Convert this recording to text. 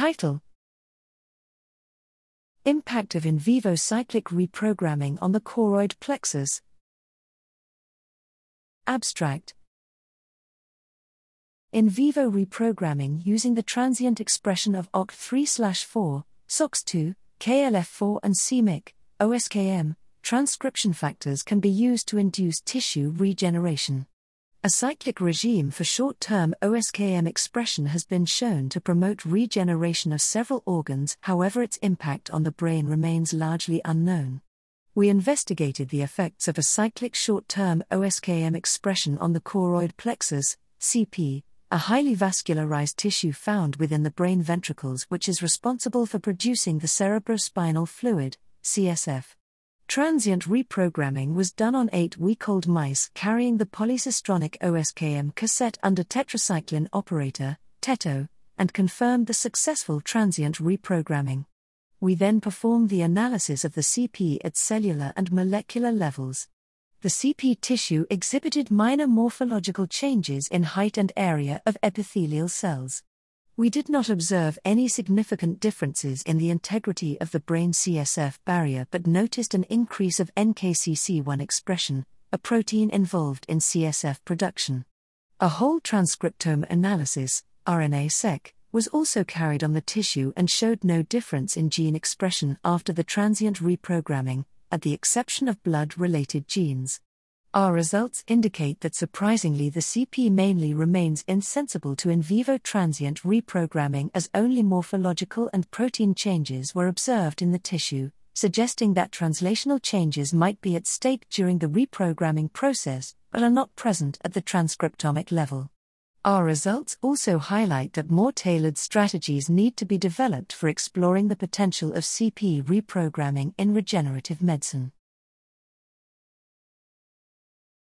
Title: Impact of in vivo cyclic reprogramming on the choroid plexus. Abstract: In vivo reprogramming using the transient expression of Oct3/4, SOX2, KLF4 and c-Myc, OSKM, transcription factors can be used to induce tissue regeneration. A cyclic regime for short-term OSKM expression has been shown to promote regeneration of several organs, however its impact on the brain remains largely unknown. We investigated the effects of a cyclic short-term OSKM expression on the choroid plexus, CP, a highly vascularized tissue found within the brain ventricles which is responsible for producing the cerebrospinal fluid, CSF. Transient reprogramming was done on 8-week-old mice carrying the polycistronic OSKM cassette under tetracycline operator, TETO, and confirmed the successful transient reprogramming. We then performed the analysis of the CP at cellular and molecular levels. The CP tissue exhibited minor morphological changes in height and area of epithelial cells. We did not observe any significant differences in the integrity of the brain CSF barrier but noticed an increase of NKCC1 expression, a protein involved in CSF production. A whole transcriptome analysis, RNA-seq, was also carried on the tissue and showed no difference in gene expression after the transient reprogramming, at the exception of blood-related genes. Our results indicate that surprisingly the CP mainly remains insensible to in vivo transient reprogramming as only morphological and protein changes were observed in the tissue, suggesting that translational changes might be at stake during the reprogramming process but are not present at the transcriptomic level. Our results also highlight that more tailored strategies need to be developed for exploring the potential of CP reprogramming in regenerative medicine.